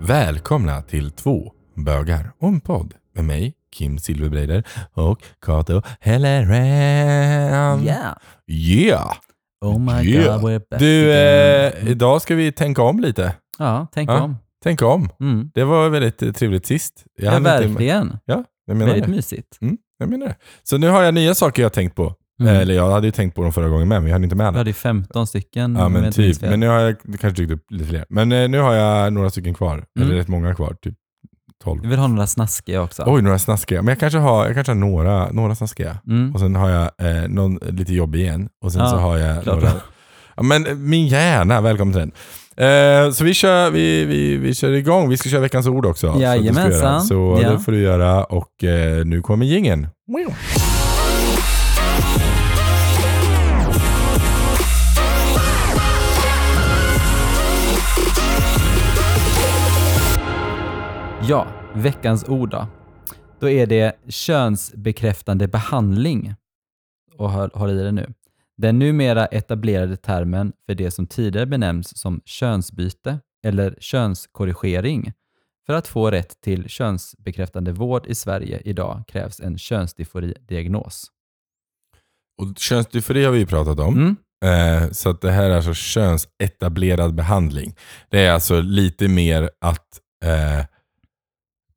Välkomna till 2 bögar och en podd med mig, Kim Silverblader och Kato Helleran. Yeah. Yeah. Oh my god, we're back. Du, idag ska vi tänka om lite. Ja, tänk om. Tänk om. Mm. Det var väldigt trevligt sist. Ja, verkligen. Ja, jag menar väldigt mysigt. Mm, jag menar det. Så nu har jag nya saker jag tänkt på. Mm. Eller jag hade ju tänkt på dem förra gången med, men jag hade inte med dem. Jag hade 15 stycken. Ja, men typ. Men nu har jag kanske dykt upp lite fler. Men nu har jag några stycken kvar. Mm. Eller rätt många kvar, typ 12. Jag vill ha några snaskiga också. Oj, några snaskiga. Men jag kanske har några snaskiga. Mm. Och sen har jag någon lite jobb igen. Och sen så har jag några... Ja, men min hjärna, välkommen till den. Så vi kör igång. Vi ska köra veckans ord också. Jajamensan. Så det får du göra. Och nu kommer jingeln. Ja, veckans ord då. Då är det könsbekräftande behandling. Och håll i det nu. Den numera etablerade termen för det som tidigare benämns som könsbyte eller könskorrigering. För att få rätt till könsbekräftande vård i Sverige idag krävs en könsdysfori-diagnos. Och könsdysfori har vi ju pratat om. Mm. Så att det här är alltså könsetablerad behandling. Det är alltså lite mer att...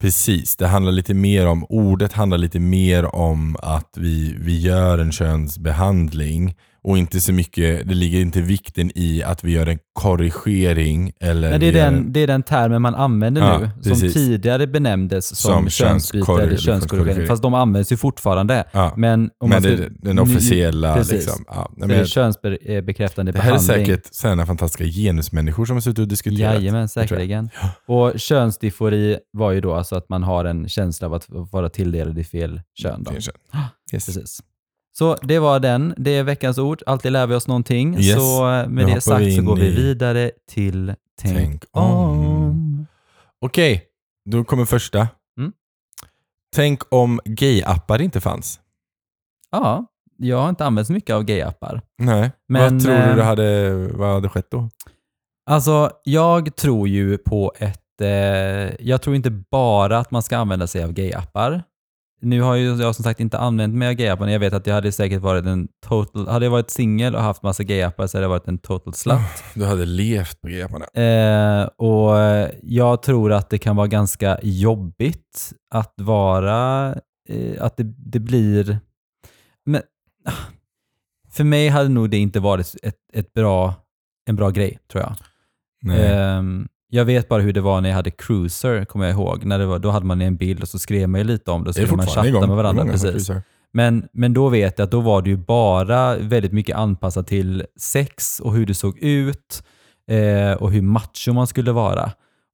Precis, det handlar lite mer om, ordet handlar lite mer om att vi gör en könsbehandling och inte så mycket, det ligger inte vikten i att vi gör en korrigering eller... Nej, det är den termen man använder nu, precis. Som tidigare benämndes som könsbyte eller könskorrigering, fast de används ju fortfarande. Ja. Men den officiella... Precis, liksom. Ja, men det är könsbekräftande behandling. Det här är säkert sådana fantastiska genusmänniskor som har suttit och diskuterat. Jajamän, säkerligen. Och könsdysfori var ju då alltså att man har en känsla av att vara tilldelad i fel kön. Då. Fel kön. Yes. Precis. Så det var den. Det är veckans ord. Alltid lär vi oss någonting. Yes. Så med det sagt så går vi vidare till Tänk om. Okej, då kommer första. Mm. Tänk om gayappar inte fanns. Ja, jag har inte använt så mycket av gayappar. Nej, men vad tror du vad hade skett då? Alltså, jag tror ju på jag tror inte bara att man ska använda sig av gayappar. Nu har ju jag som sagt inte använt mig av gayappar, men jag vet att jag hade säkert varit hade jag varit singel och haft massa gayappar så hade jag varit en total slut. Du hade levt på gayapparna. Och jag tror att det kan vara ganska jobbigt att vara att det blir, men för mig hade nog det inte varit en bra grej, tror jag. Nej. Jag vet bara hur det var när jag hade Cruiser, kommer jag ihåg. När det var, då hade man en bild och så skrev man ju lite om det. Så skulle man chatta med varandra. Precis. Men då vet jag att då var det ju bara väldigt mycket anpassat till sex och hur det såg ut. Och hur macho man skulle vara.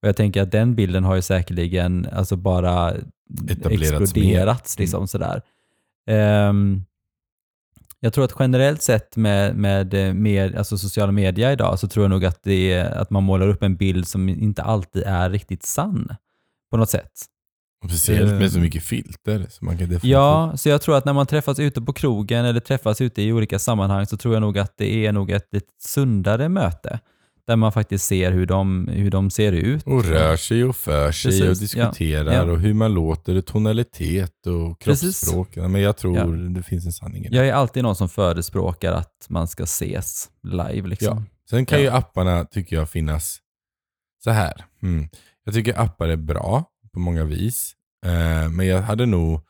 Och jag tänker att den bilden har ju säkerligen alltså bara exploderats. Liksom, sådär. Jag tror att generellt sett med alltså sociala medier idag så tror jag nog att att man målar upp en bild som inte alltid är riktigt sann på något sätt. Och speciellt med så mycket filter. Så man kan så jag tror att när man träffas ute på krogen eller träffas ute i olika sammanhang så tror jag nog att det är nog ett lite sundare möte. Där man faktiskt ser hur de ser ut. Och rör sig och för sig. Precis, och diskuterar. Ja. Och hur man låter, tonalitet och kroppsspråk. Precis. Men jag tror det finns en sanning i det. Jag är alltid någon som förespråkar att man ska ses live. Liksom. Ja. Sen kan ju apparna, tycker jag, finnas så här. Mm. Jag tycker appar är bra på många vis. Men jag hade nog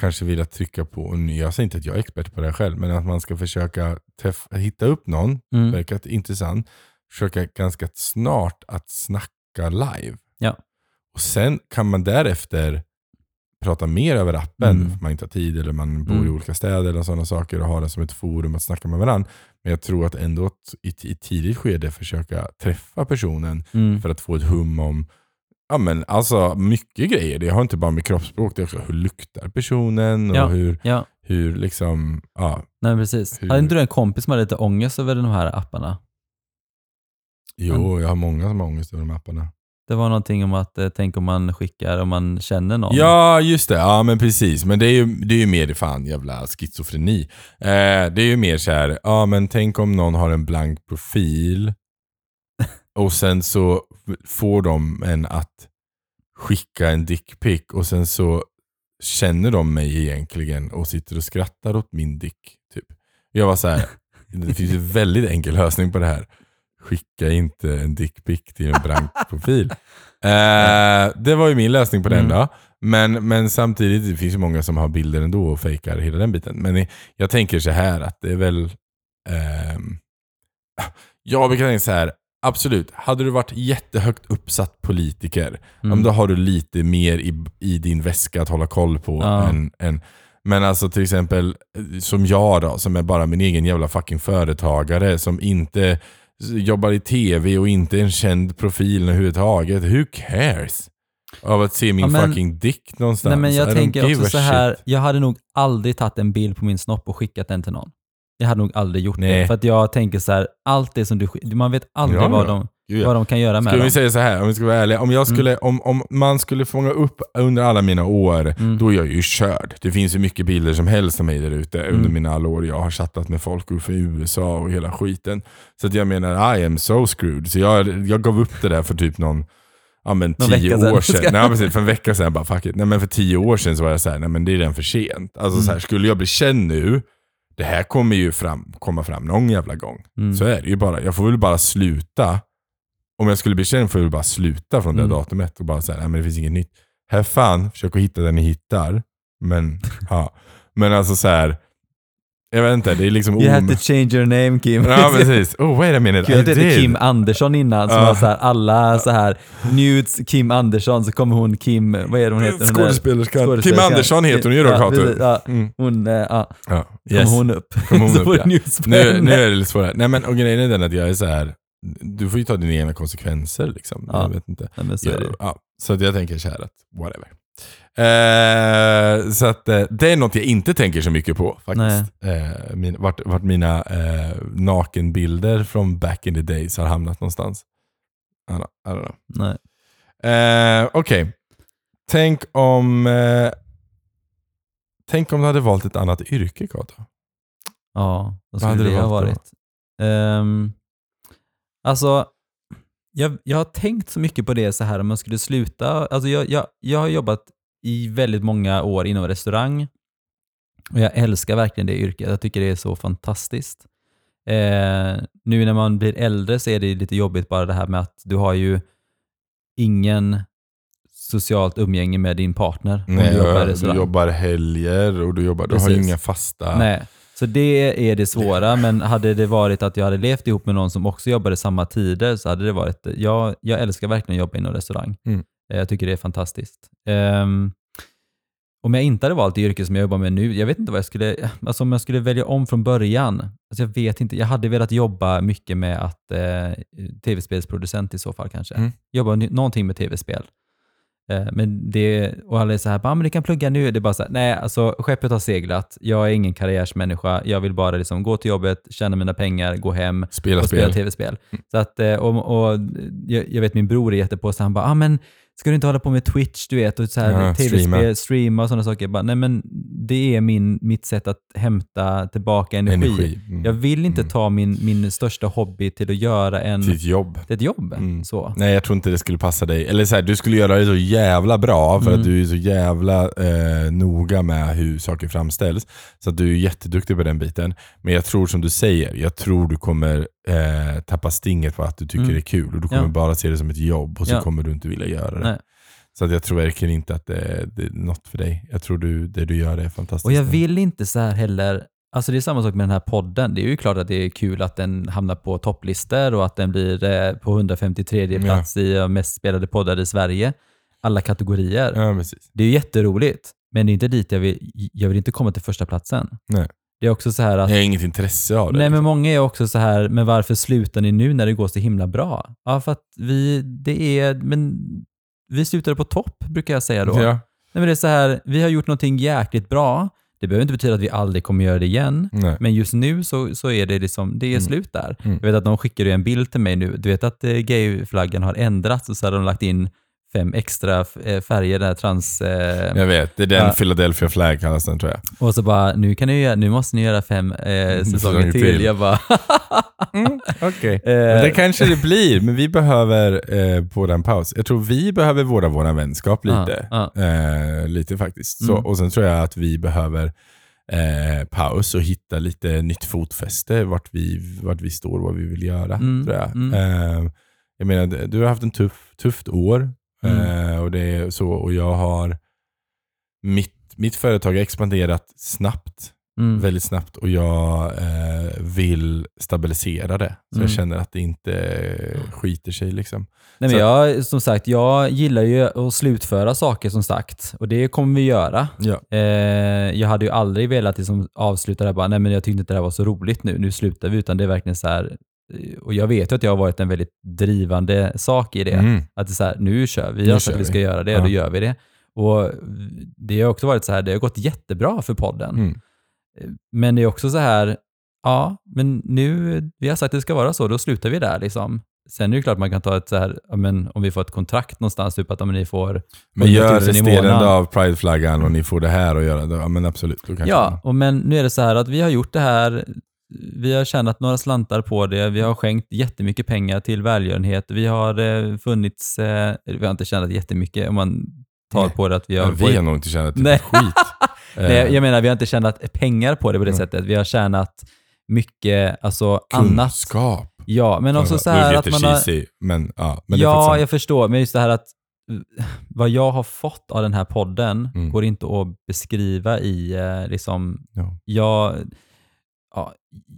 kanske velat trycka på, och jag säger inte att jag är expert på det själv, men att man ska försöka hitta upp någon. Mm. Verkar intressant. Försöka ganska snart att snacka live. Ja. Och sen kan man därefter prata mer över appen. För man inte har tid eller man bor i olika städer eller sådana saker och har den som ett forum att snacka med varandra. Men jag tror att ändå i tidigt skede försöka träffa personen för att få ett hum om men alltså mycket grejer. Det har inte bara med kroppsspråk, det är också hur luktar personen och hur liksom... Ja, nej, precis. Hade inte du en kompis som hade lite ångest över de här apparna? Jo, jag har många som har ångest över de apparna. Det var någonting om att tänka om man skickar, om man känner någon. Ja, just det. Ja, men precis. Men det är ju mer fan jävla schizofreni. Det är ju mer så här, men tänk om någon har en blank profil Och sen så får de en att skicka en dickpic. Och sen så känner de mig egentligen och sitter och skrattar åt min dick. Typ. Jag var så här, det finns en väldigt enkel lösning på det här. Skicka inte en dickpic till en blank profil. Det var ju min lösning på den då. Men samtidigt, det finns ju många som har bilder ändå och fejkar hela den biten. Men jag tänker så här att det är väl... jag brukar tänka så här, absolut. Hade du varit jättehögt uppsatt politiker, då har du lite mer i din väska att hålla koll på än men alltså till exempel som jag då, som är bara min egen jävla fucking företagare som inte jobbar i tv och inte är en känd profil överhuvudtaget. Who cares? Av att se min fucking dick någonstans. Nej, men jag tänker också så här, jag hade nog aldrig tagit en bild på min snopp och skickat den till någon. Jag hade nog aldrig gjort det. För att jag tänker så här, allt det som du... Man vet aldrig vad de kan göra med dem. Ska vi säga så här, om vi ska vara ärliga. Om, jag skulle, om man skulle fånga upp under alla mina år, då är jag ju körd. Det finns ju mycket bilder som helst av mig där ute under mina alla år. Jag har chattat med folk ur USA och hela skiten. Så att jag menar, I am so screwed. Så jag gav upp det där för typ någon... Ja, men 10 år sedan. Nej, precis, för en vecka sedan. Bara, fuck it. Nej, men för 10 år sedan så var jag så här, nej men det är redan för sent. Alltså så här, skulle jag bli känd nu... Det här kommer ju komma fram någon jävla gång. Så är det ju bara. Jag får väl bara sluta. Om jag skulle bli känd får jag väl bara sluta från det datumet. Och bara säga, nej men det finns inget nytt. Här fan, försök att hitta den ni hittar. Men, ja. Men alltså så här. Jag vet inte, det är liksom... You had to change your name, Kim. Ja, precis. Oh, wait a minute. Jag hette Kim Andersson innan, som var så här, alla så här, nudes Kim Andersson, så kommer hon Kim, vad är det hon heter? Skådespelerskan. Kim Andersson heter hon ju då, Kato. Ja, hon, yes. Kom hon upp. Kom hon upp, ja. Nu är det lite svårare. Nej, men och grejen är den att jag är så här, du får ju ta dina egna konsekvenser, liksom. Ja. Jag vet inte. Nej, men så är det. Ja, så jag tänker så här att, whatever. Så att det är något jag inte tänker så mycket på faktiskt. Vart mina nakenbilder från back in the days har hamnat någonstans. I don't know. Okej. Tänk om du hade valt ett annat yrke, Kato. Ja, vad skulle det ha varit? Alltså jag har tänkt så mycket på det så här om jag skulle sluta. Alltså jag har jobbat i väldigt många år inom restaurang. Och jag älskar verkligen det yrket. Jag tycker det är så fantastiskt. Nu när man blir äldre så är det lite jobbigt bara det här med att du har ju ingen socialt umgänge med din partner. Nej, du jobbar helger och du har ju inga fasta... Nej. Så det är det svåra, men hade det varit att jag hade levt ihop med någon som också jobbade samma tider så hade det varit, jag älskar verkligen att jobba inom restaurang. Jag tycker det är fantastiskt. Om jag inte hade valt det yrke som jag jobbar med nu, jag vet inte vad jag skulle, alltså om jag skulle välja om från början, alltså jag vet inte, jag hade velat jobba mycket med att tv-spelsproducent i så fall kanske. Jobba någonting med tv-spel. Men det, och alla är så här, men du kan plugga nu, det är bara så här, nej alltså skeppet har seglat, jag är ingen karriärsmänniska, jag vill bara liksom gå till jobbet, tjäna mina pengar, gå hem spela tv-spel. Så att, och jag vet min bror är jättepåstående, han bara, men ska du inte hålla på med Twitch du vet, och så här tv-spel, streama och sådana saker. Jag bara, nej men det är mitt sätt att hämta tillbaka energi. Jag vill inte ta min största hobby till att göra ett jobb. Så. Nej, jag tror inte det skulle passa dig. Eller så här, du skulle göra det så jävla bra för att du är så jävla noga med hur saker framställs. Så att du är jätteduktig på den biten. Men jag tror som du säger, jag tror du kommer tappa stinget på att du tycker det är kul och du kommer bara se det som ett jobb och så kommer du inte vilja göra det. Nej. Så att jag tror verkligen inte att det är något för dig. Jag tror det du gör är fantastiskt. Och jag vill inte så här heller, alltså det är samma sak med den här podden, det är ju klart att det är kul att den hamnar på topplistor och att den blir på 153 plats i mest spelade poddar i Sverige, alla kategorier. Ja, precis. Det är ju jätteroligt, men det är inte dit jag vill inte komma till första platsen. Nej. Det är också så här att jag har inget intresse av det. Nej, men många är också så här, men varför slutar ni nu när det går så himla bra? Ja, för att vi slutade på topp brukar jag säga då. Ja. Nej, men det är så här, vi har gjort någonting jäkligt bra. Det behöver inte betyda att vi aldrig kommer göra det igen. Nej. Men just nu så är det liksom, det är slut där. Jag vet att de skickar ju en bild till mig nu. Du vet att gayflaggan har ändrats och så har de lagt in 5 extra färger där trans... jag vet, det är den Philadelphia Flag kallas den, tror jag. Och så bara, nu måste ni göra 5 säsonger till. Jag bara... Okej. Men det kanske det blir, men vi behöver båda en paus. Jag tror vi behöver vårda våra vänskap lite. Lite faktiskt. Så, och sen tror jag att vi behöver paus och hitta lite nytt fotfäste, vart vi står, vad vi vill göra, tror jag. Jag menar, du har haft en tufft år. Och det är så, och jag har mitt företag har expanderat snabbt, väldigt snabbt, och jag vill stabilisera det så jag känner att det inte skiter sig liksom. Nej, men jag, som sagt, jag gillar ju att slutföra saker, som sagt, och det kommer vi göra. Ja. Jag hade ju aldrig velat liksom avsluta det här, bara nej, men jag tyckte inte det här var så roligt, nu slutar vi, utan det är verkligen så här. Och jag vet ju att jag har varit en väldigt drivande sak i det. Att det är så här, nu kör vi, jag sa att vi ska göra det, och då gör vi det. Och det har också varit så här, det har gått jättebra för podden. Men det är också så här, ja, men nu, vi har sagt att det ska vara så, då slutar vi där liksom. Sen är det klart man kan ta ett så här, men om vi får ett kontrakt någonstans, typ att om ni får... Men gör resterande av Pride-flaggan och ni får det här och göra det. Ja, men absolut. Ja, och men nu är det så här att vi har gjort det här... Vi har tjänat några slantar på det. Vi har skänkt jättemycket pengar till välgörenhet. Vi har funnits... vi har inte tjänat jättemycket om man tar på det att vi har... Vi har nog inte tjänat skit. Nej, jag menar, vi har inte tjänat pengar på det sättet. Vi har tjänat mycket, alltså, kunskap. Annat. Ja, men också så här att man har... Men, ja, men ja, jag förstår. Men just det här att vad jag har fått av den här podden går inte att beskriva i liksom... Ja.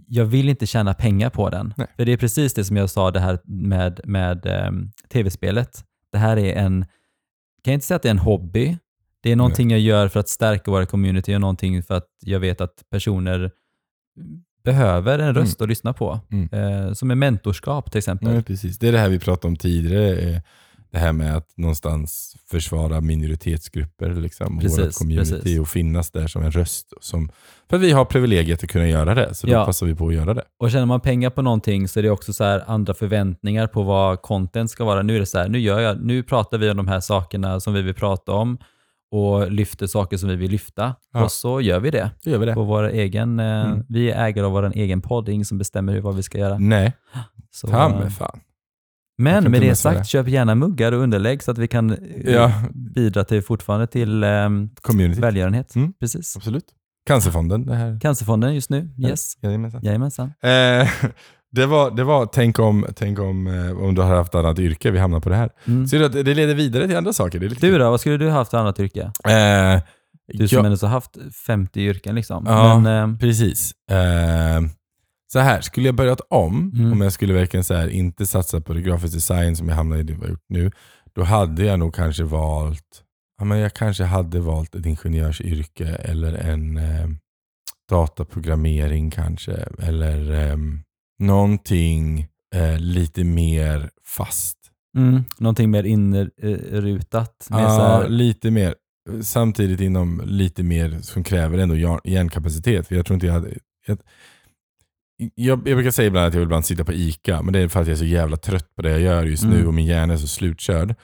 Jag vill inte tjäna pengar på den. Nej. För det är precis det som jag sa, det här med tv-spelet. Det här är kan jag inte säga att det är en hobby. Det är någonting jag gör för att stärka våra community, och någonting för att jag vet att personer behöver en röst att lyssna på. Som är mentorskap till exempel. Ja, precis. Det är det här vi pratade om tidigare. Det här med att någonstans försvara minoritetsgrupper liksom, våra community, och finnas där som en röst. För vi har privilegiet att kunna göra det, så då passar vi på att göra det. Och känner man pengar på någonting, så är det också så här andra förväntningar på vad content ska vara. Nu är det så här, nu pratar vi om de här sakerna som vi vill prata om, och lyfter saker som vi vill lyfta. Ja. Och så gör vi det. På vår egen, vi är ägare av vår egen podd, ingen som bestämmer vad vi ska göra. Nej, så, fan. Men med det sagt, köp gärna muggar och underlägg så att vi kan bidra till fortfarande till välgörenhet. Precis. Absolut. Cancerfonden. Det här. Cancerfonden just nu, yes. Jajamensan. Det var tänk om du har haft annat yrke, vi hamnar på det här. Så det leder vidare till andra saker. Det är lite du då, vad skulle du ha haft för annat yrke? Du som ändå har haft 50 yrken liksom. Ja, men, precis. Så här, skulle jag börjat om jag skulle verkligen så här, inte satsa på det grafisk design som jag hamnade i det jag gjort nu, då hade jag nog kanske valt, ett ingenjörsyrke, eller en dataprogrammering kanske, eller någonting lite mer fast. Någonting mer inrutat. Ja, lite mer. Samtidigt inom lite mer som kräver ändå hjärnkapacitet. För jag tror inte jag hade... Jag brukar säga ibland att jag vill ibland sitta på ICA, men det är för att jag är så jävla trött på det jag gör just nu, och min hjärna är så slutkörd.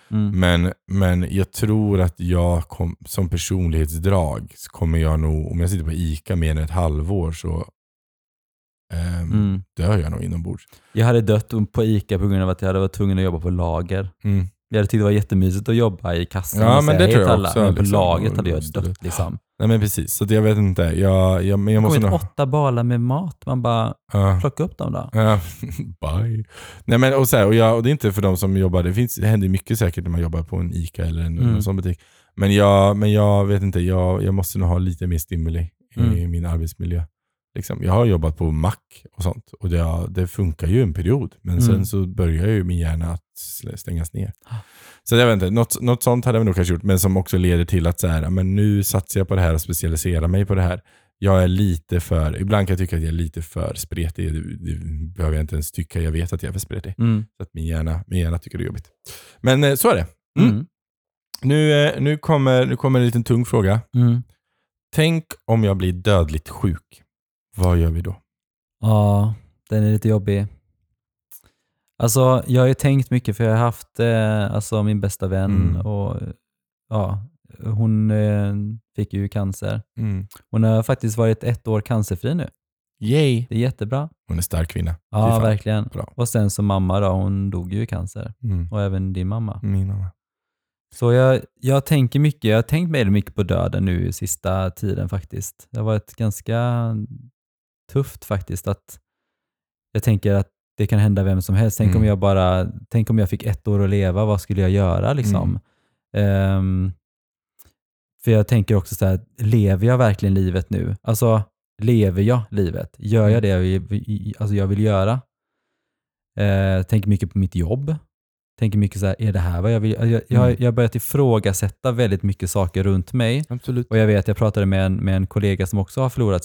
Men jag tror att jag som personlighetsdrag så kommer jag nog, om jag sitter på ICA mer än ett halvår, så dör jag nog inombords. Jag hade dött på ICA på grund av att jag hade varit tvungen att jobba på lager. Jag hade tyckt det var jättemysigt att jobba i kassan. Ja, men det tror jag också. Men på lagret hade jag dött liksom. Nej, men precis. Så jag vet inte. Jag måste nog... 8 balar med mat. Man bara plocka upp dem då. Bye. Nej, men och det är inte för dem som jobbar. Det händer mycket säkert när man jobbar på en ICA eller en sån butik. Men jag vet inte. Jag måste nog ha lite mer stimuli i min arbetsmiljö. Liksom. Jag har jobbat på mack och sånt. Och det funkar ju en period. Men sen så börjar ju min hjärna att stängas ner. Så jag vet inte, något sånt hade jag nog kanske gjort. Men som också leder till att så här, men nu satsar jag på det här och specialiserar mig på det här. Jag är lite för... Ibland kan jag tycka att jag är lite för spretig. Det behöver jag inte ens tycka. Jag vet att jag är för spretig. Så att min hjärna tycker det är jobbigt. Men så är det. Nu kommer en liten tung fråga. Tänk om jag blir dödligt sjuk. Vad gör vi då? Ja, den är lite jobbig. Alltså jag har ju tänkt mycket, för jag har haft alltså min bästa vän och ja, hon fick ju cancer. Hon har faktiskt varit 1 år cancerfri nu. Yay. Det är jättebra. Hon är stark kvinna. Ja, verkligen. Bra. Och sen så mamma då, hon dog ju i cancer. Och även din mamma. Min mamma. Så jag tänker mycket, jag har tänkt väldigt mycket på döden nu i sista tiden faktiskt. Det har varit ganska tufft faktiskt, att jag tänker att det kan hända vem som helst. Tänk om jag bara, tänk om jag fick 1 år att leva, vad skulle jag göra liksom? För jag tänker också så här, lever jag verkligen livet nu? Alltså, lever jag livet? Gör jag det jag vill göra? Tänker mycket på mitt jobb. Tänker mycket så här, är det här vad jag vill? Jag börjat ifrågasätta väldigt mycket saker runt mig. Absolut. Och jag vet, jag pratade med en kollega som också har förlorat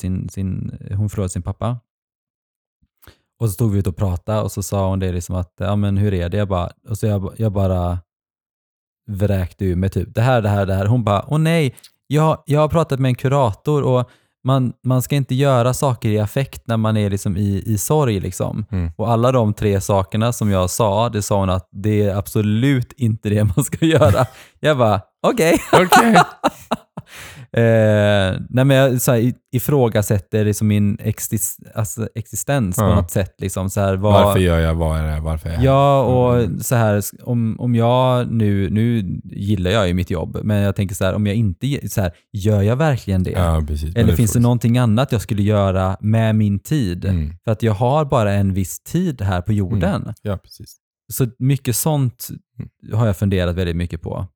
sin pappa. Och så stod vi ut och pratade, och så sa hon det liksom att, ja men hur är det? Jag bara vräkte ur mig typ, det här. Hon bara, åh nej, jag har pratat med en kurator, och man ska inte göra saker i affekt när man är liksom i sorg liksom. Och alla de 3 sakerna som jag sa, det sa hon att det är absolut inte det man ska göra. Jag bara, okej. Nej, men jag så här, ifrågasätter liksom min existens på något sätt liksom, så här, varför gör jag, vad är det, varför är jag? Ja, och så här, om jag nu gillar jag ju mitt jobb, men jag tänker så här, om jag inte så här, gör jag verkligen det? Ja, precis, eller finns det någonting annat jag skulle göra med min tid? För att jag har bara en viss tid här på jorden. Ja, precis. Så mycket sånt har jag funderat väldigt mycket på.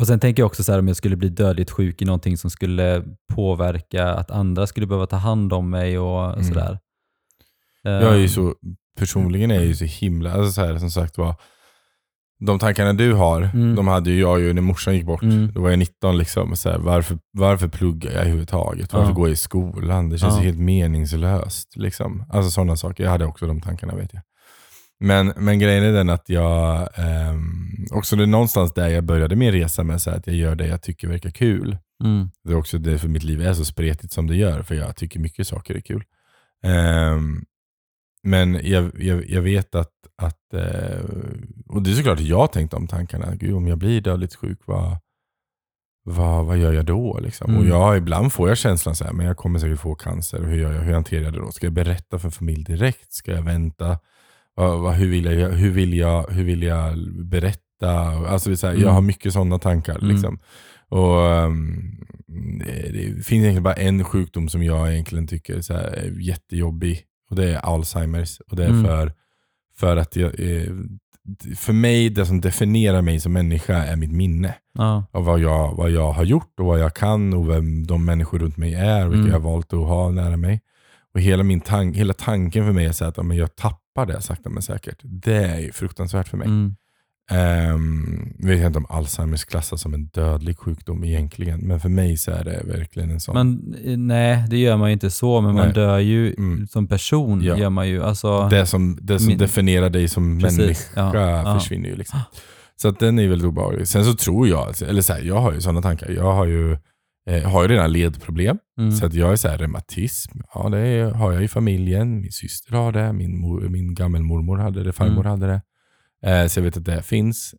Och sen tänker jag också så här, om jag skulle bli dödligt sjuk i någonting som skulle påverka att andra skulle behöva ta hand om mig och sådär. Jag är ju så, personligen är jag ju så himla, alltså så här, som sagt var, de tankarna du har, de hade ju jag ju när morsan gick bort. Då var jag 19 liksom, så här, varför pluggar jag överhuvudtaget? Varför går jag i skolan? Det känns ju helt meningslöst liksom. Alltså sådana saker, jag hade också de tankarna, vet jag. Men grejen är den att jag också, det är någonstans där jag började min resa med så här, att jag gör det jag tycker verkar kul. Det är också därför mitt liv är så spretigt som det gör, för jag tycker mycket saker är kul. Men jag vet att och det är såklart att jag har tänkt om tankarna, gud, om jag blir dödligt sjuk, vad gör jag då liksom? Och jag, ibland får jag känslan så här, men jag kommer säkert få cancer, hur hanterar jag det då? Ska jag berätta för familj direkt? Ska jag vänta? Hur vill jag berätta? Alltså så här, jag har mycket sådana tankar liksom. Och det finns egentligen bara en sjukdom som jag egentligen tycker så här, är jättejobbig, och det är Alzheimers, och det är för att för mig, det som definierar mig som människa är mitt minne. Av vad jag har gjort och vad jag kan, och vem de människor runt mig är, och vilka jag har valt att ha nära mig. Och hela tanken för mig är så att men jag tappar det sakta men säkert. Det är ju fruktansvärt för mig. Jag vet inte om Alzheimers klassas som en dödlig sjukdom egentligen, men för mig så är det verkligen en sån. Men nej, det gör man ju inte så, men man dör ju som person, gör man ju. Alltså, det som definierar dig som människa försvinner ju liksom. Så att den är väl obehaglig. Sen så tror jag, eller så här, jag har ju sådana tankar. Jag har ju redan ledproblem, så att jag är så här, reumatism, ja, det har jag i familjen, min syster har det, min gammelmormor hade det, farmor hade det, så jag vet att det finns,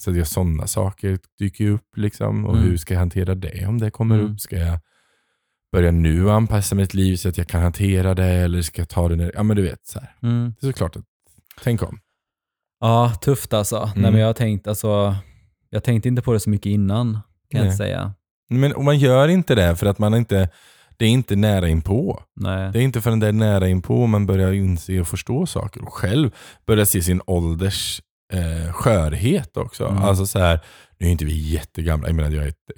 så att jag, sådana saker dyker upp liksom, och hur ska jag hantera det om det kommer upp? Ska jag börja nu anpassa mitt liv så att jag kan hantera det, eller ska jag ta det när, ja men du vet så här. Det är såklart att tänk om. Ja, tufft alltså. Nej, men jag tänkte inte på det så mycket innan, kan jag säga. Men om man gör inte det, för att man inte, det är inte nära inpå. Nej. Det är inte förrän det är nära inpå man börjar inse och förstå saker, och själv börjar se sin ålders skörhet också. Alltså så här, nu är inte vi jättegamla. Jag menar,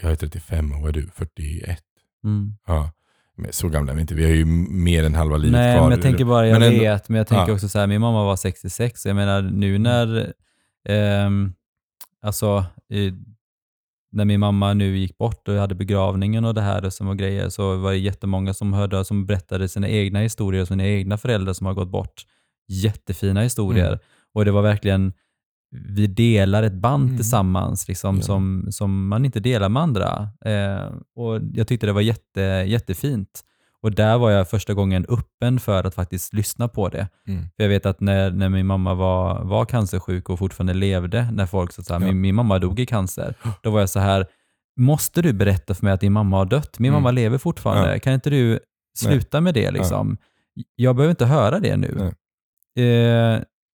jag är 35 och vad är du? 41. Ja. Men så gamla är vi inte. Vi har ju mer än halva livet kvar. Nej, men jag tänker bara, men jag tänker också så här, min mamma var 66. Jag menar, nu när när min mamma nu gick bort och hade begravningen och det här som var grejer, så var det jättemånga som hörde, som berättade sina egna historier, sina egna föräldrar som har gått bort. Jättefina historier. Och det var verkligen, vi delar ett band tillsammans liksom, som man inte delar med andra. Och jag tyckte det var jättefint. Och där var jag första gången öppen för att faktiskt lyssna på det. Mm. För jag vet att när min mamma var cancersjuk och fortfarande levde, när folk sa så här, ja. min mamma dog i cancer, då var jag så här, måste du berätta för mig att din mamma har dött? Min mamma lever fortfarande. Ja. Kan inte du sluta med det liksom? Ja. Jag behöver inte höra det nu.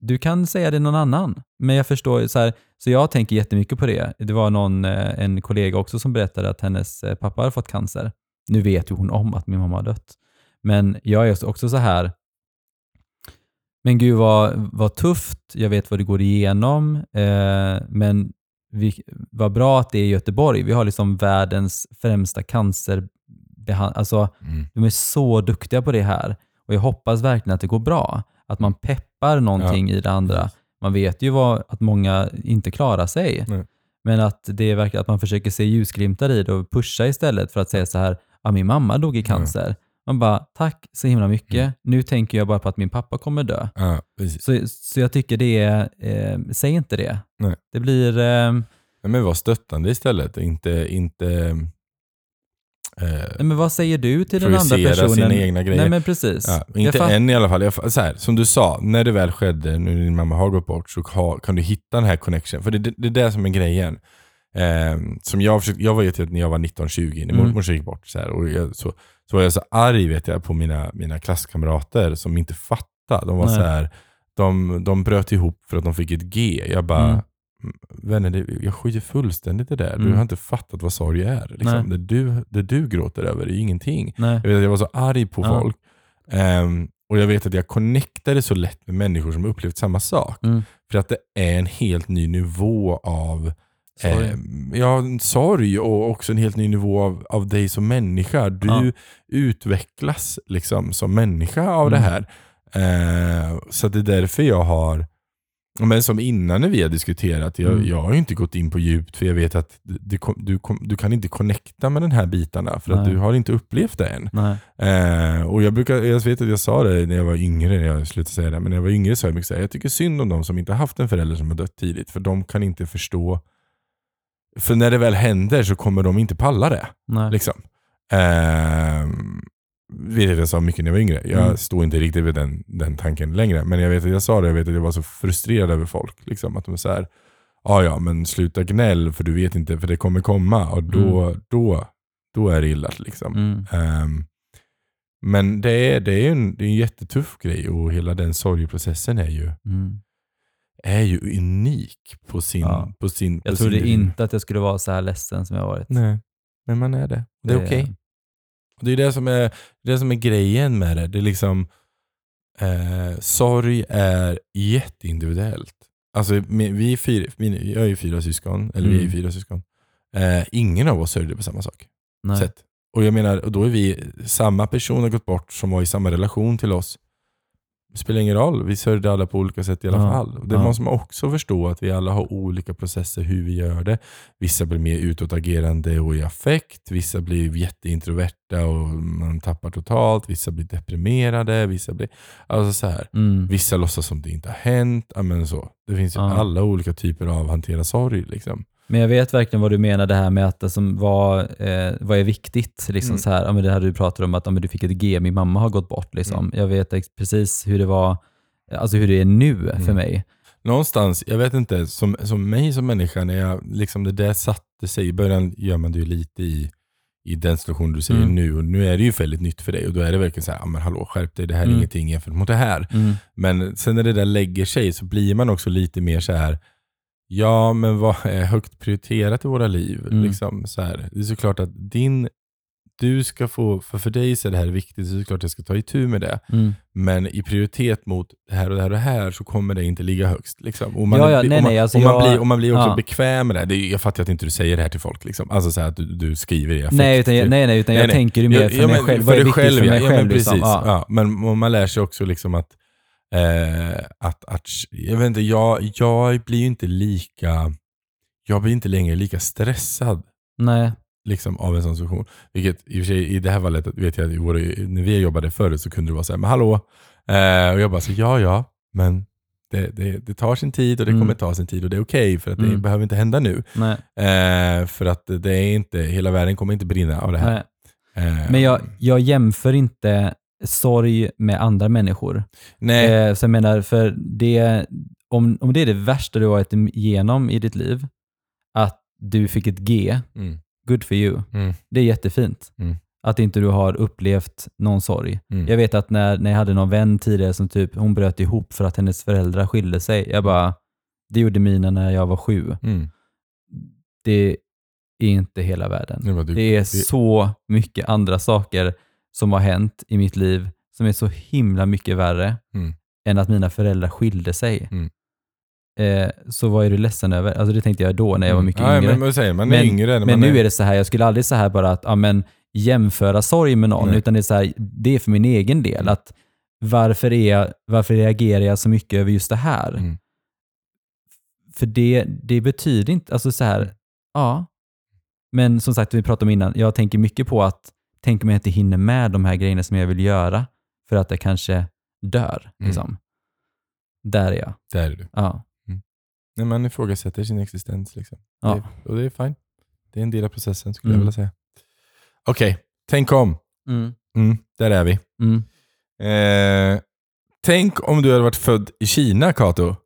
Du kan säga det någon annan. Men jag förstår så här, så jag tänker jättemycket på det. Det var en kollega också som berättade att hennes pappa hade fått cancer. Nu vet ju hon om att min mamma har dött. Men jag är också så här, men gud vad tufft. Jag vet vad det går igenom. Men vad bra att det är i Göteborg. Vi har liksom världens främsta cancerbehandling. Alltså, de är så duktiga på det här. Och jag hoppas verkligen att det går bra. Att man peppar någonting i det andra. Man vet ju att många inte klarar sig. Nej. Men att det verkar att man försöker se ljusglimtar i det och pusha istället för att säga så här, min mamma dog i cancer. Mm. Man bara, tack så himla mycket. Mm. Nu tänker jag bara på att min pappa kommer dö. Ja, så jag tycker det är, säg inte det. Nej. Det blir... men var stöttande istället. Nej, men vad säger du till den andra personen? Sina egna grejer. Nej, men precis. Ja, inte än i alla fall. Så här, som du sa, när det väl skedde, nu din mamma har gått bort, så kan du hitta den här connection. För det är det som är grejen. Som jag var jätterädd när jag var 19-20, när mormor gick bort. Så här, och så var jag så arg, vet jag, på mina klasskamrater som inte fattade. De var så här, de bröt ihop för att de fick ett G. Jag bara... vänner, jag skiter fullständigt i det där. Du har inte fattat vad sorg är liksom. det du gråter över är ingenting. Nej. Jag vet att jag var så arg på folk, och jag vet att jag connectade så lätt med människor som upplevt samma sak, för att det är en helt ny nivå av sorg, och också en helt ny nivå av dig som människa. Du utvecklas liksom som människa av det här, så det är därför jag har... Men som innan när vi har diskuterat, jag har ju inte gått in på djupt, för jag vet att du kan inte connecta med den här bitarna, för att du har inte upplevt det än. Och jag vet att jag sa det när jag var yngre, när jag slutade säga det, men när jag var yngre så mycket så här, jag tycker synd om de som inte har haft en förälder som har dött tidigt, för de kan inte förstå, för när det väl händer så kommer de inte palla det. Nej. Liksom. Vet att jag sa mycket när jag var yngre. Jag står inte riktigt vid den tanken längre. Men jag vet att jag sa det. Jag vet att jag var så frustrerad över folk. Liksom, att de är så här, ja, men sluta gnäll, för du vet inte, för det kommer komma. Och då är det illa. Liksom. Men det är en jättetuff grej. Och hela den sorgprocessen är ju unik på sin... Ja. Jag trodde inte att jag skulle vara så här ledsen som jag har varit. Nej, men man är det. Det är okej. Det är det som är grejen med det. Det är liksom, sorg är jätteindividuellt. Alltså jag är ju fyra syskon, eller vi är ju fyra syskon. Ingen av oss sörjde på samma sak. Nej. Sätt. Och jag menar, och då är vi samma person har gått bort som var i samma relation till oss. Det spelar ingen roll, vi sörjde alla på olika sätt i alla fall. Det måste man också förstå, att vi alla har olika processer hur vi gör det. Vissa blir mer utåtagerande och i affekt. Vissa blir jätteintroverta och man tappar totalt. Vissa blir deprimerade. Vissa blir alltså så här. Vissa låtsas som det inte har hänt. Men så. Det finns ju alla olika typer av hantera sorg liksom. Men jag vet verkligen vad du menar, det här med att alltså, vad är viktigt liksom, så här, det här du pratar om, att du fick ett G, min mamma har gått bort liksom. Jag vet precis hur det var, alltså hur det är nu för mig. Någonstans, jag vet inte, som mig som människa, när jag liksom det där satte sig i början, gör man det ju lite i den situation du säger nu, och nu är det ju väldigt nytt för dig, och då är det verkligen så här, men hallå, skärp dig, det här är ingenting jämfört mot det här. Men sen när det där lägger sig så blir man också lite mer så här, ja, men vad är högt prioriterat i våra liv? Liksom, så här. Det är såklart att du ska få, för dig så är det här viktigt, så är det klart att jag ska ta itu med det. Men i prioritet mot det här och det här och det här, så kommer det inte ligga högst. Liksom. Och man blir också bekväm med det. Jag fattar att inte du säger det här till folk. Liksom. Alltså så här att du skriver det. Nej, utan jag tänker ju mer för mig själv. Vad är viktigt för mig själv? Precis. Ja, men man lär sig också liksom att jag vet inte, jag blir ju inte lika, jag blir inte längre lika stressad. Nej. Liksom av en sån situation, vilket i och för sig i det här fallet, vet jag, när vi jobbade förut så kunde det vara så här, men hallå, och jag bara så men det tar sin tid, och det kommer ta sin tid, och det är okej, för att det behöver inte hända nu. Nej. För att det är inte, hela världen kommer inte brinna av det här. Nej. Men jag jämför inte sorg med andra människor. Nej. Så jag menar, för det, om det är det värsta du har varit igenom i ditt liv, att du fick ett G, good for you. Det är jättefint. Att inte du har upplevt någon sorg. Jag vet att när jag hade någon vän tidigare som typ, hon bröt ihop för att hennes föräldrar skilde sig. Jag bara, det gjorde mina när jag var 7. Det är inte hela världen. Det är så mycket andra saker som har hänt i mitt liv som är så himla mycket värre än att mina föräldrar skilde sig. Så vad är du ledsen över? Alltså det tänkte jag då när jag var mycket yngre. Men nu är det så här, jag skulle aldrig så här bara att jämföra sorg med någon, utan det är så här, det är för min egen del att varför reagerar jag så mycket över just det här? För det betyder inte, alltså så här, ja. Men som sagt, vi pratade om innan, jag tänker mycket på att tänk om jag inte hinner med de här grejerna som jag vill göra för att jag kanske dör, liksom. Där är jag. Där är du. Ja. När man ifrågasätter sin existens, liksom. Ja. Och det är fine. Det är en del av processen, skulle jag vilja säga. Okej, tänk om. Där är vi. Tänk om du hade varit född i Kina, Kato.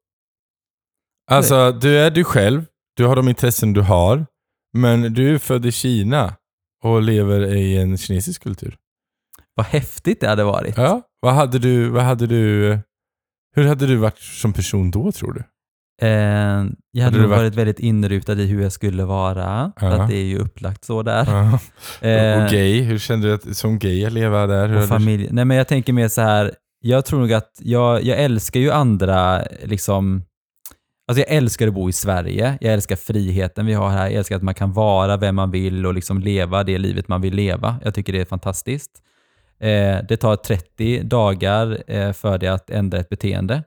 Alltså, du är du själv. Du har de intressen du har. Men du är född i Kina och lever i en kinesisk kultur. Vad häftigt det hade varit. Ja, hur hade du varit som person då, tror du? Jag hade nog varit väldigt inrutad i hur jag skulle vara. För att det är ju upplagt så där. Och gay, hur kände du att, som gay att leva där? Hur och familj. Nej, men jag tänker mer så här. Jag tror nog att jag älskar ju andra, liksom. Alltså jag älskar att bo i Sverige. Jag älskar friheten vi har här. Jag älskar att man kan vara vem man vill och liksom leva det livet man vill leva. Jag tycker det är fantastiskt. Det tar 30 dagar för det att ändra ett beteende.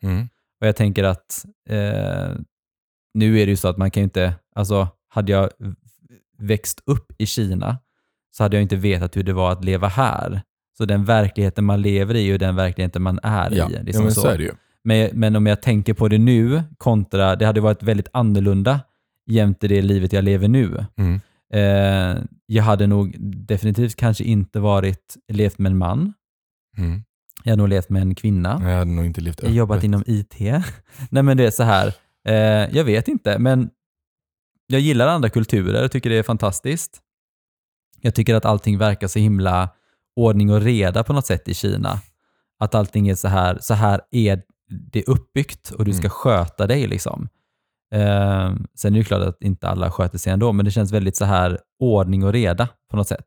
Och jag tänker att nu är det ju så att man kan ju inte, alltså hade jag växt upp i Kina så hade jag inte vetat hur det var att leva här. Så den verkligheten man lever i och den verkligheten man är i. Liksom så är det ju. Men om jag tänker på det nu kontra, det hade varit väldigt annorlunda jämte det livet jag lever nu. Jag hade nog definitivt kanske inte levt med en man. Jag hade nog levt med en kvinna. Jag hade nog inte levt öppet. Jag jobbat inom IT. Nej, men det är så här. Jag vet inte, men jag gillar andra kulturer. Jag tycker det är fantastiskt. Jag tycker att allting verkar så himla ordning och reda på något sätt i Kina. Att allting är så här är det uppbyggt och du ska sköta dig liksom. Sen är det klart att inte alla sköter sig ändå, men det känns väldigt så här ordning och reda på något sätt.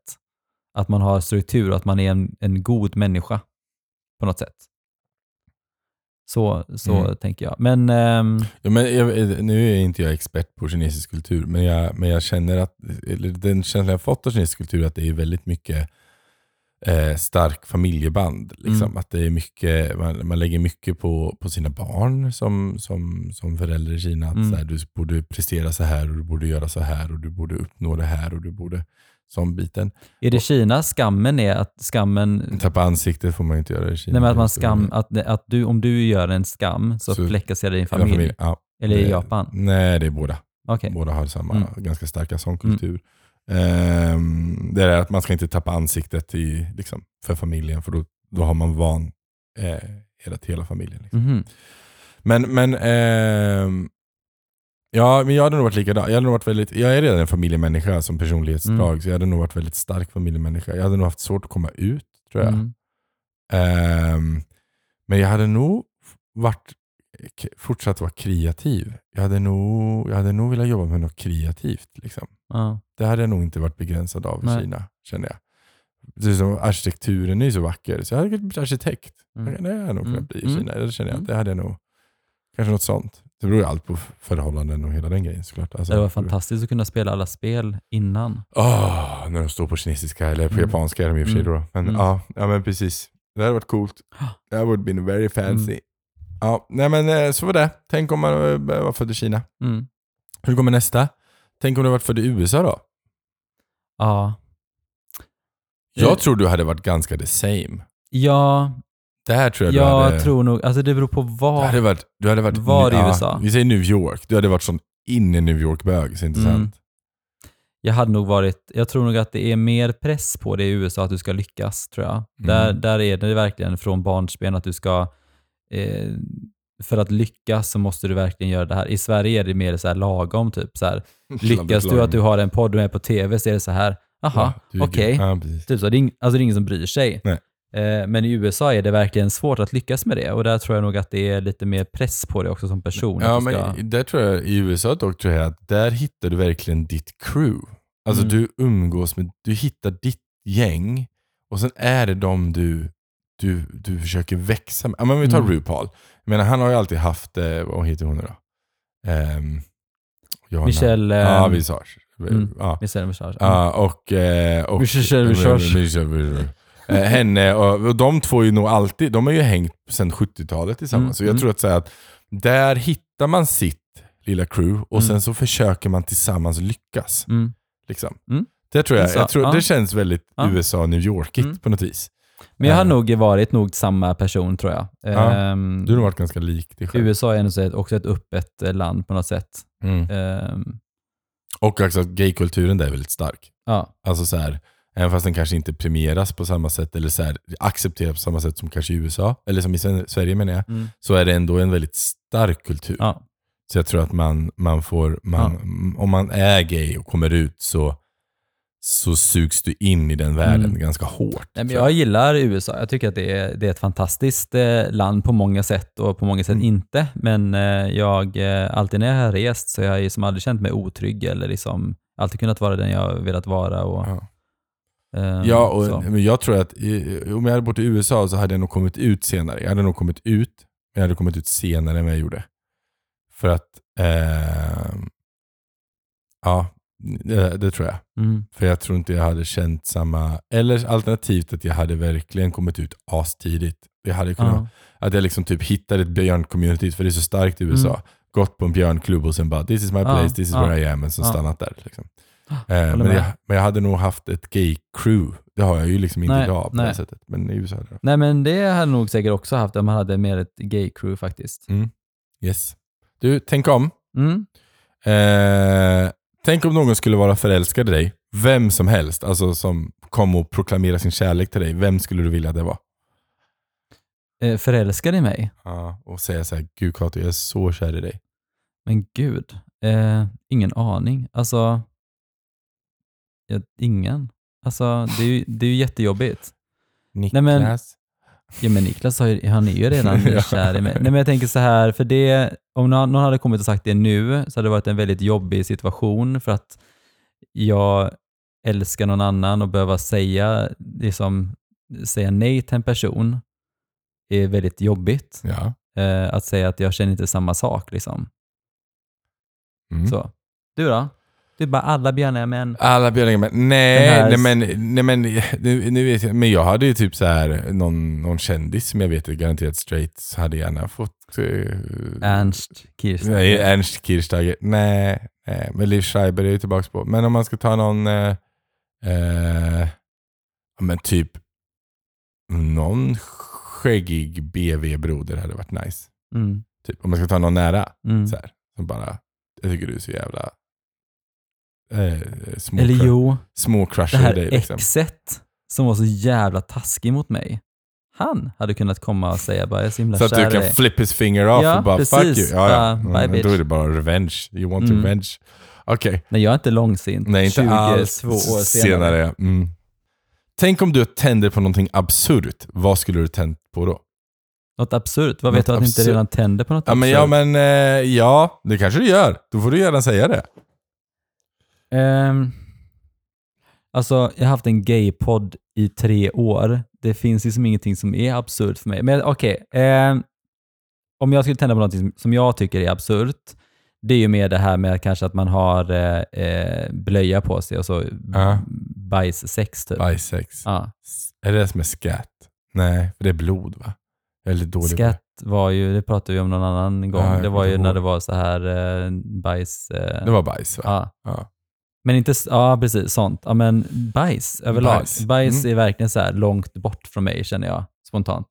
Att man har struktur och att man är en god människa på något sätt. Så tänker jag. Men, nu är inte jag expert på kinesisk kultur, men jag känner att den känslan jag fått av kinesisk kultur att det är väldigt mycket stark familjeband liksom. Att det är mycket, man lägger mycket på sina barn som förälder i Kina att så här, du borde prestera så här och du borde göra så här och du borde uppnå det här och du borde som biten. Är det Kina skammen är att skammen tappa ansiktet får man inte göra i Kina. Nej, men att man att du om du gör en skam så fläckas det i din familj. Ja, eller i Japan. Nej, det är båda. Okay. Båda har samma ganska starka sån kultur. Det är att man ska inte tappa ansiktet i, liksom, för familjen för då har man van hela familjen liksom. Men jag hade nog varit likadan. Jag är redan en familjemänniska som personlighetsdrag, så jag hade nog varit väldigt stark familjemänniska. Jag hade nog haft svårt att komma ut, tror jag. Men jag hade nog fortsatt vara kreativ. Jag hade nog velat jobba med något kreativt liksom. Det hade jag nog inte varit begränsad av i Kina, känner jag. Det är som arkitekturen är så vacker, så jag hade blivit arkitekt. Det hade jag nog kunnat bli i Kina, det känner jag. Det hade jag nog, kanske något sånt. Det beror ju allt på förhållanden och hela den grejen, såklart. Alltså, det var fantastiskt att kunna spela alla spel innan. När de står på kinesiska eller på japanska är de i och för sig då. Men precis. Det hade varit coolt. Det hade been very fancy. Ja, nej men så var det. Tänk om man var född i Kina. Hur kommer nästa? Tänk om du varit född i USA då? Ja. Jag tror du hade varit ganska the same. Ja. Det här tror jag du hade... Jag tror nog... Alltså det beror på var... Du hade varit i USA. Vi säger New York. Du hade varit sån in i New York-bög. Så intressant. jag tror nog att det är mer press på det i USA att du ska lyckas, tror jag. Där är det verkligen från barnsben att du ska för att lyckas så måste du verkligen göra det här. I Sverige är det mer så här lagom typ så här, lyckas du att du har en podd och är på TV så är det så här, aha, ja, okej. Okay. Ja, typ så det är ingen som bryr sig. Nej. Men i USA är det verkligen svårt att lyckas med det och där tror jag nog att det är lite mer press på det också som person. Ja, men där tror jag i USA dock tror jag att där hittar du verkligen ditt crew. Alltså du umgås med, du hittar ditt gäng och sen är det dem du försöker växa med. Ja, men vi tar RuPaul. Jag menar, han har ju alltid haft, vad heter hon då? Michelle Visage. Michelle Visage. Och Michelle Visage. Henne och de två är ju nog alltid, de har ju hängt sedan 70-talet tillsammans. Så jag tror att säga att där hittar man sitt lilla crew och sen så försöker man tillsammans lyckas. Liksom. Det tror jag. Jag tror det känns väldigt USA New Yorkigt på något vis. Men jag har nog varit samma person, tror jag. Du har varit ganska lik dig själv. USA är också ett öppet land på något sätt. Och också gaykulturen där är väldigt stark. Alltså så här, även fast den kanske inte premieras på samma sätt eller så här, accepteras på samma sätt som kanske i USA eller som i Sverige menar jag, så är det ändå en väldigt stark kultur. Så jag tror att man får om man är gay och kommer ut så sugs du in i den världen ganska hårt. Nej, men jag gillar USA. Jag tycker att det är ett fantastiskt land på många sätt och på många sätt inte. Men jag alltid när jag har rest så jag har aldrig känt mig otrygg eller alltid kunnat vara den jag velat vara. Och, men jag tror att om jag hade bott i USA så hade jag nog kommit ut senare. Jag hade kommit ut senare än vad jag gjorde. För att det tror jag. För jag tror inte jag hade känt samma, eller alternativt att jag hade verkligen kommit ut astidigt. Jag hade kunnat att jag typ hittade ett björncommunity, för det är så starkt i USA. Gått på en björnklubb och sen bara this is my place, this is where I am, men så stannat där liksom. Men jag hade nog haft ett gay crew. Det har jag ju inte idag på det sättet, men i USA. Nej, men det hade jag nog säkert också haft om man hade mer ett gay crew faktiskt. Yes. Du, tänk om. Tänk om någon skulle vara förälskad i dig. Vem som helst. Alltså som kom och proklamerade sin kärlek till dig. Vem skulle du vilja det var? Förälskad i mig? Ja, och säga så här, Gud Kato, jag är så kär i dig. Men Gud, ingen aning. Alltså, ingen. Alltså, det är ju jättejobbigt. Niklas. Nej, men, Niklas han är ju redan kär i mig. Nej, men jag tänker så här, för det... Om någon hade kommit och sagt det nu så hade det varit en väldigt jobbig situation för att jag älskar någon annan och behöva säga nej till en person är väldigt jobbigt. Ja. Att säga att jag känner inte samma sak liksom. Så. Du då? Det är bara alla björningar men... Alla björningar men... Nej men nu vet jag... Men jag hade ju typ så här... Någon kändis som jag vet är garanterat straight så hade jag gärna fått... Ernst Kirchsteiger. Nej, Ernst Kirchsteiger. Nej, men Liv Schreiber är ju tillbaka på. Men om man ska ta någon... men typ... Någon skäggig BV-broder hade varit nice. Typ, om man ska ta någon nära. Så här. Som bara... Jag tycker du är så jävla... små crush. Det här dig, exet som var så jävla taskig mot mig. Han hade kunnat komma och säga bara, jag är så himla kär. Så att du kan flip his finger off och bara precis. Fuck you. Då är det bara revenge. You want revenge. Okej. Nej, jag är inte långsint. Nej, inte 22 alls. År senare. Tänk om du tänder på någonting absurt. Vad skulle du tänd på då? Något absurt? Vad vet du att absurd. Inte redan tänder på något absurt? Ja, det kanske du gör. Då får du gärna säga det. Alltså jag har haft en gaypodd i 3 år. Det finns ingenting som är absurt för mig. Men okej, om jag skulle tända på något som jag tycker är absurt, det är ju mer det här med kanske att man har blöja på sig och så bajssex typ. Bajssex. Är det som är skatt? Nej, för det är blod va? Eller dålig skatt var ju, det pratade vi om någon annan gång. Det var ju när det var så här bajs. Det var bajs va? Men inte, precis, sånt. Ja, men bajs överlag. Bajs är verkligen så här långt bort från mig känner jag, spontant.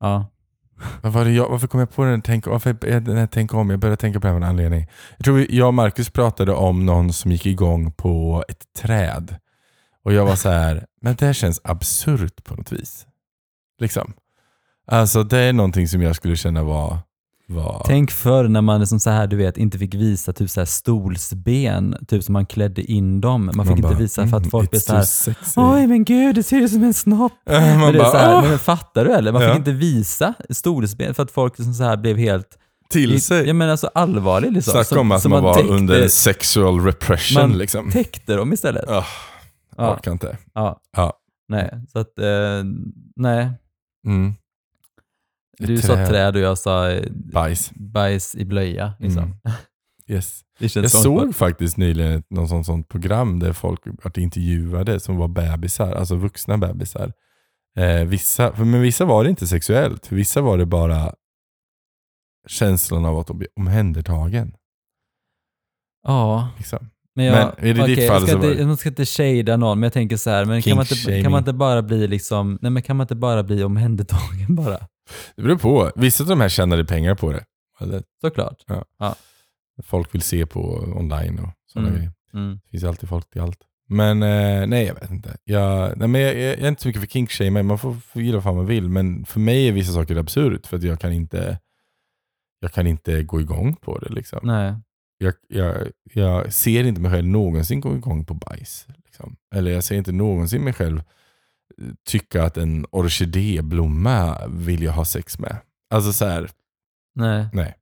Ja. Varför kom jag på den? Varför tänker jag om? Jag började tänka på en anledning. Jag tror jag och Marcus pratade om någon som gick igång på ett träd. Och jag var så här, men det här känns absurt på något vis. Liksom. Alltså det är någonting som jag skulle känna var... Tänk förr när man liksom så här, du vet, inte fick visa typ så här stolsben, typ som man klädde in dem. Man fick bara, inte visa för att folk blev så här, oj men gud, det ser ut som en snopp. Men det är så här, men fattar du eller? Man fick inte visa stolsben för att folk liksom så här blev helt... till sig. Jag menar alltså allvarligt liksom. Snacka om att man var täckte, under sexual repression man liksom. Man täckte dem istället. Oh. Ja, kan inte. Ja. Nej, så att nej. Mm. Du sa träd och jag sa bajs i blöja liksom. Mm. Yes. Jag såg faktiskt nyligen någon sånt program där folk att intervjuade som var bebisar, alltså vuxna bebisar. Vissa var det inte sexuellt, för vissa var det bara känslan av att bli omhändertagen. Ja, liksom. Men okay, jag ska inte shada någon, men jag tänker så här, men kan man inte bara bli omhändertagen bara? Det beror på. Vissa av de här tjänade pengar på det. Eller? Såklart. Ja. Folk vill se på online och sådana grejer. Det finns alltid folk till allt. Men nej, jag vet inte. Jag är inte så mycket för kinkshaming, men man får gilla vad man vill, men för mig är vissa saker absurt för att jag kan inte gå igång på det liksom. Nej. Jag ser inte mig själv någonsin gå igång på bajs. Liksom. Eller jag ser inte någonsin mig själv tycka att en orkidéblomma vill jag ha sex med. Alltså så här. Nej.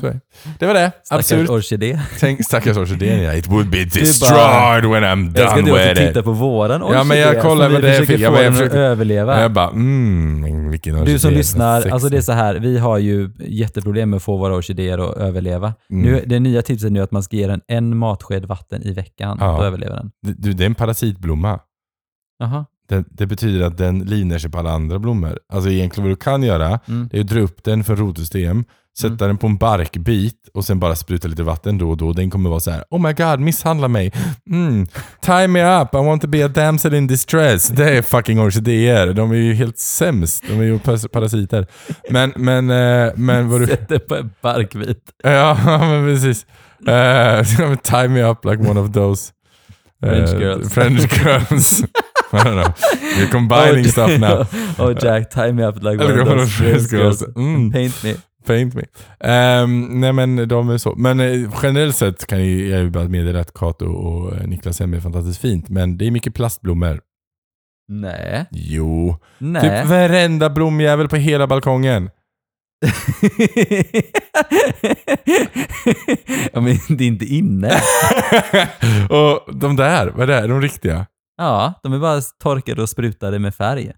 Sorry. Det var det. Stackars orkidé. Stackars orkidé. It would be destroyed when I'm done with it. Jag ska titta på våran orkidé. Ja, men jag kollar vad det fick. Jag försöker överleva. Jag bara, vilken orkidé. Du som lyssnar, alltså det är så här. Vi har ju jätteproblem med att få våra orkidéer att överleva. Nu, det nya tipset nu är att man ska ge den en matsked vatten i veckan. Ja. Då överlever den. Det är en parasitblomma. Aha. Det betyder att den liner sig på alla andra blommor. Alltså egentligen vad du kan göra det är att dra upp den för rotsystem, sätta den på en barkbit och sen bara spruta lite vatten då och då. Den kommer vara så här: oh my god, misshandla mig. Tie me up, I want to be a damsel in distress. Det är fucking orkidéer. De är ju helt sämst. De är ju parasiter. Men vad du... Sätter på en barkbit. Ja, men precis. Tie me up like one of those French girls. I don't know. You're combining stuff now. Oh Jack, tie me up like one of those French girls. Paint me. Nej men de är så. Men generellt sett kan jag ju bara meddela att Kato och Niklas hem är fantastiskt fint. Men det är mycket plastblommor. Nej. Jo. Nej. Typ varenda blomjävel på hela balkongen. Ja, men det är inte inne. Och de där, vad är det? De riktiga? Ja, de är bara torkade och sprutade med färg.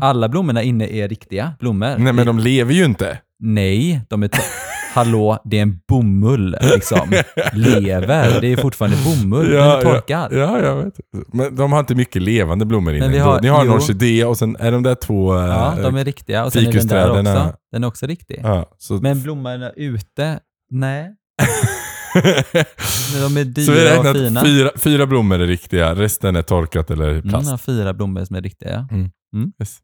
Alla blommorna inne är riktiga blommor. Nej, men de lever ju inte. Nej, de är hallå, det är en bomull liksom. Lever, det är fortfarande bomull. Ja, den torkar. Ja, jag vet. Men de har inte mycket levande blommor inne. Ni har en orkidé och sen är de där två. Ja, de är riktiga. Och sen är den där också. Den är också riktig. Ja, så... Men blommorna ute, nej. De är dyra. Så vi räknat och fina. Fyra blommor är riktiga. Resten är torkat eller plast. Har 4 blommor som är riktiga. Yes.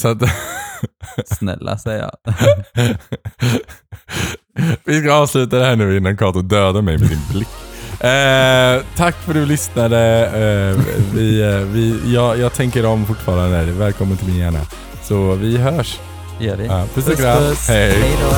Så att snälla, säger jag. Vi ska avsluta det här nu innan Kato dödar mig med sin blick. Tack för att du lyssnade. Jag tänker om fortfarande. Välkommen till min hjärna. Så vi hörs. Gör vi. Puss och kram. Hej då.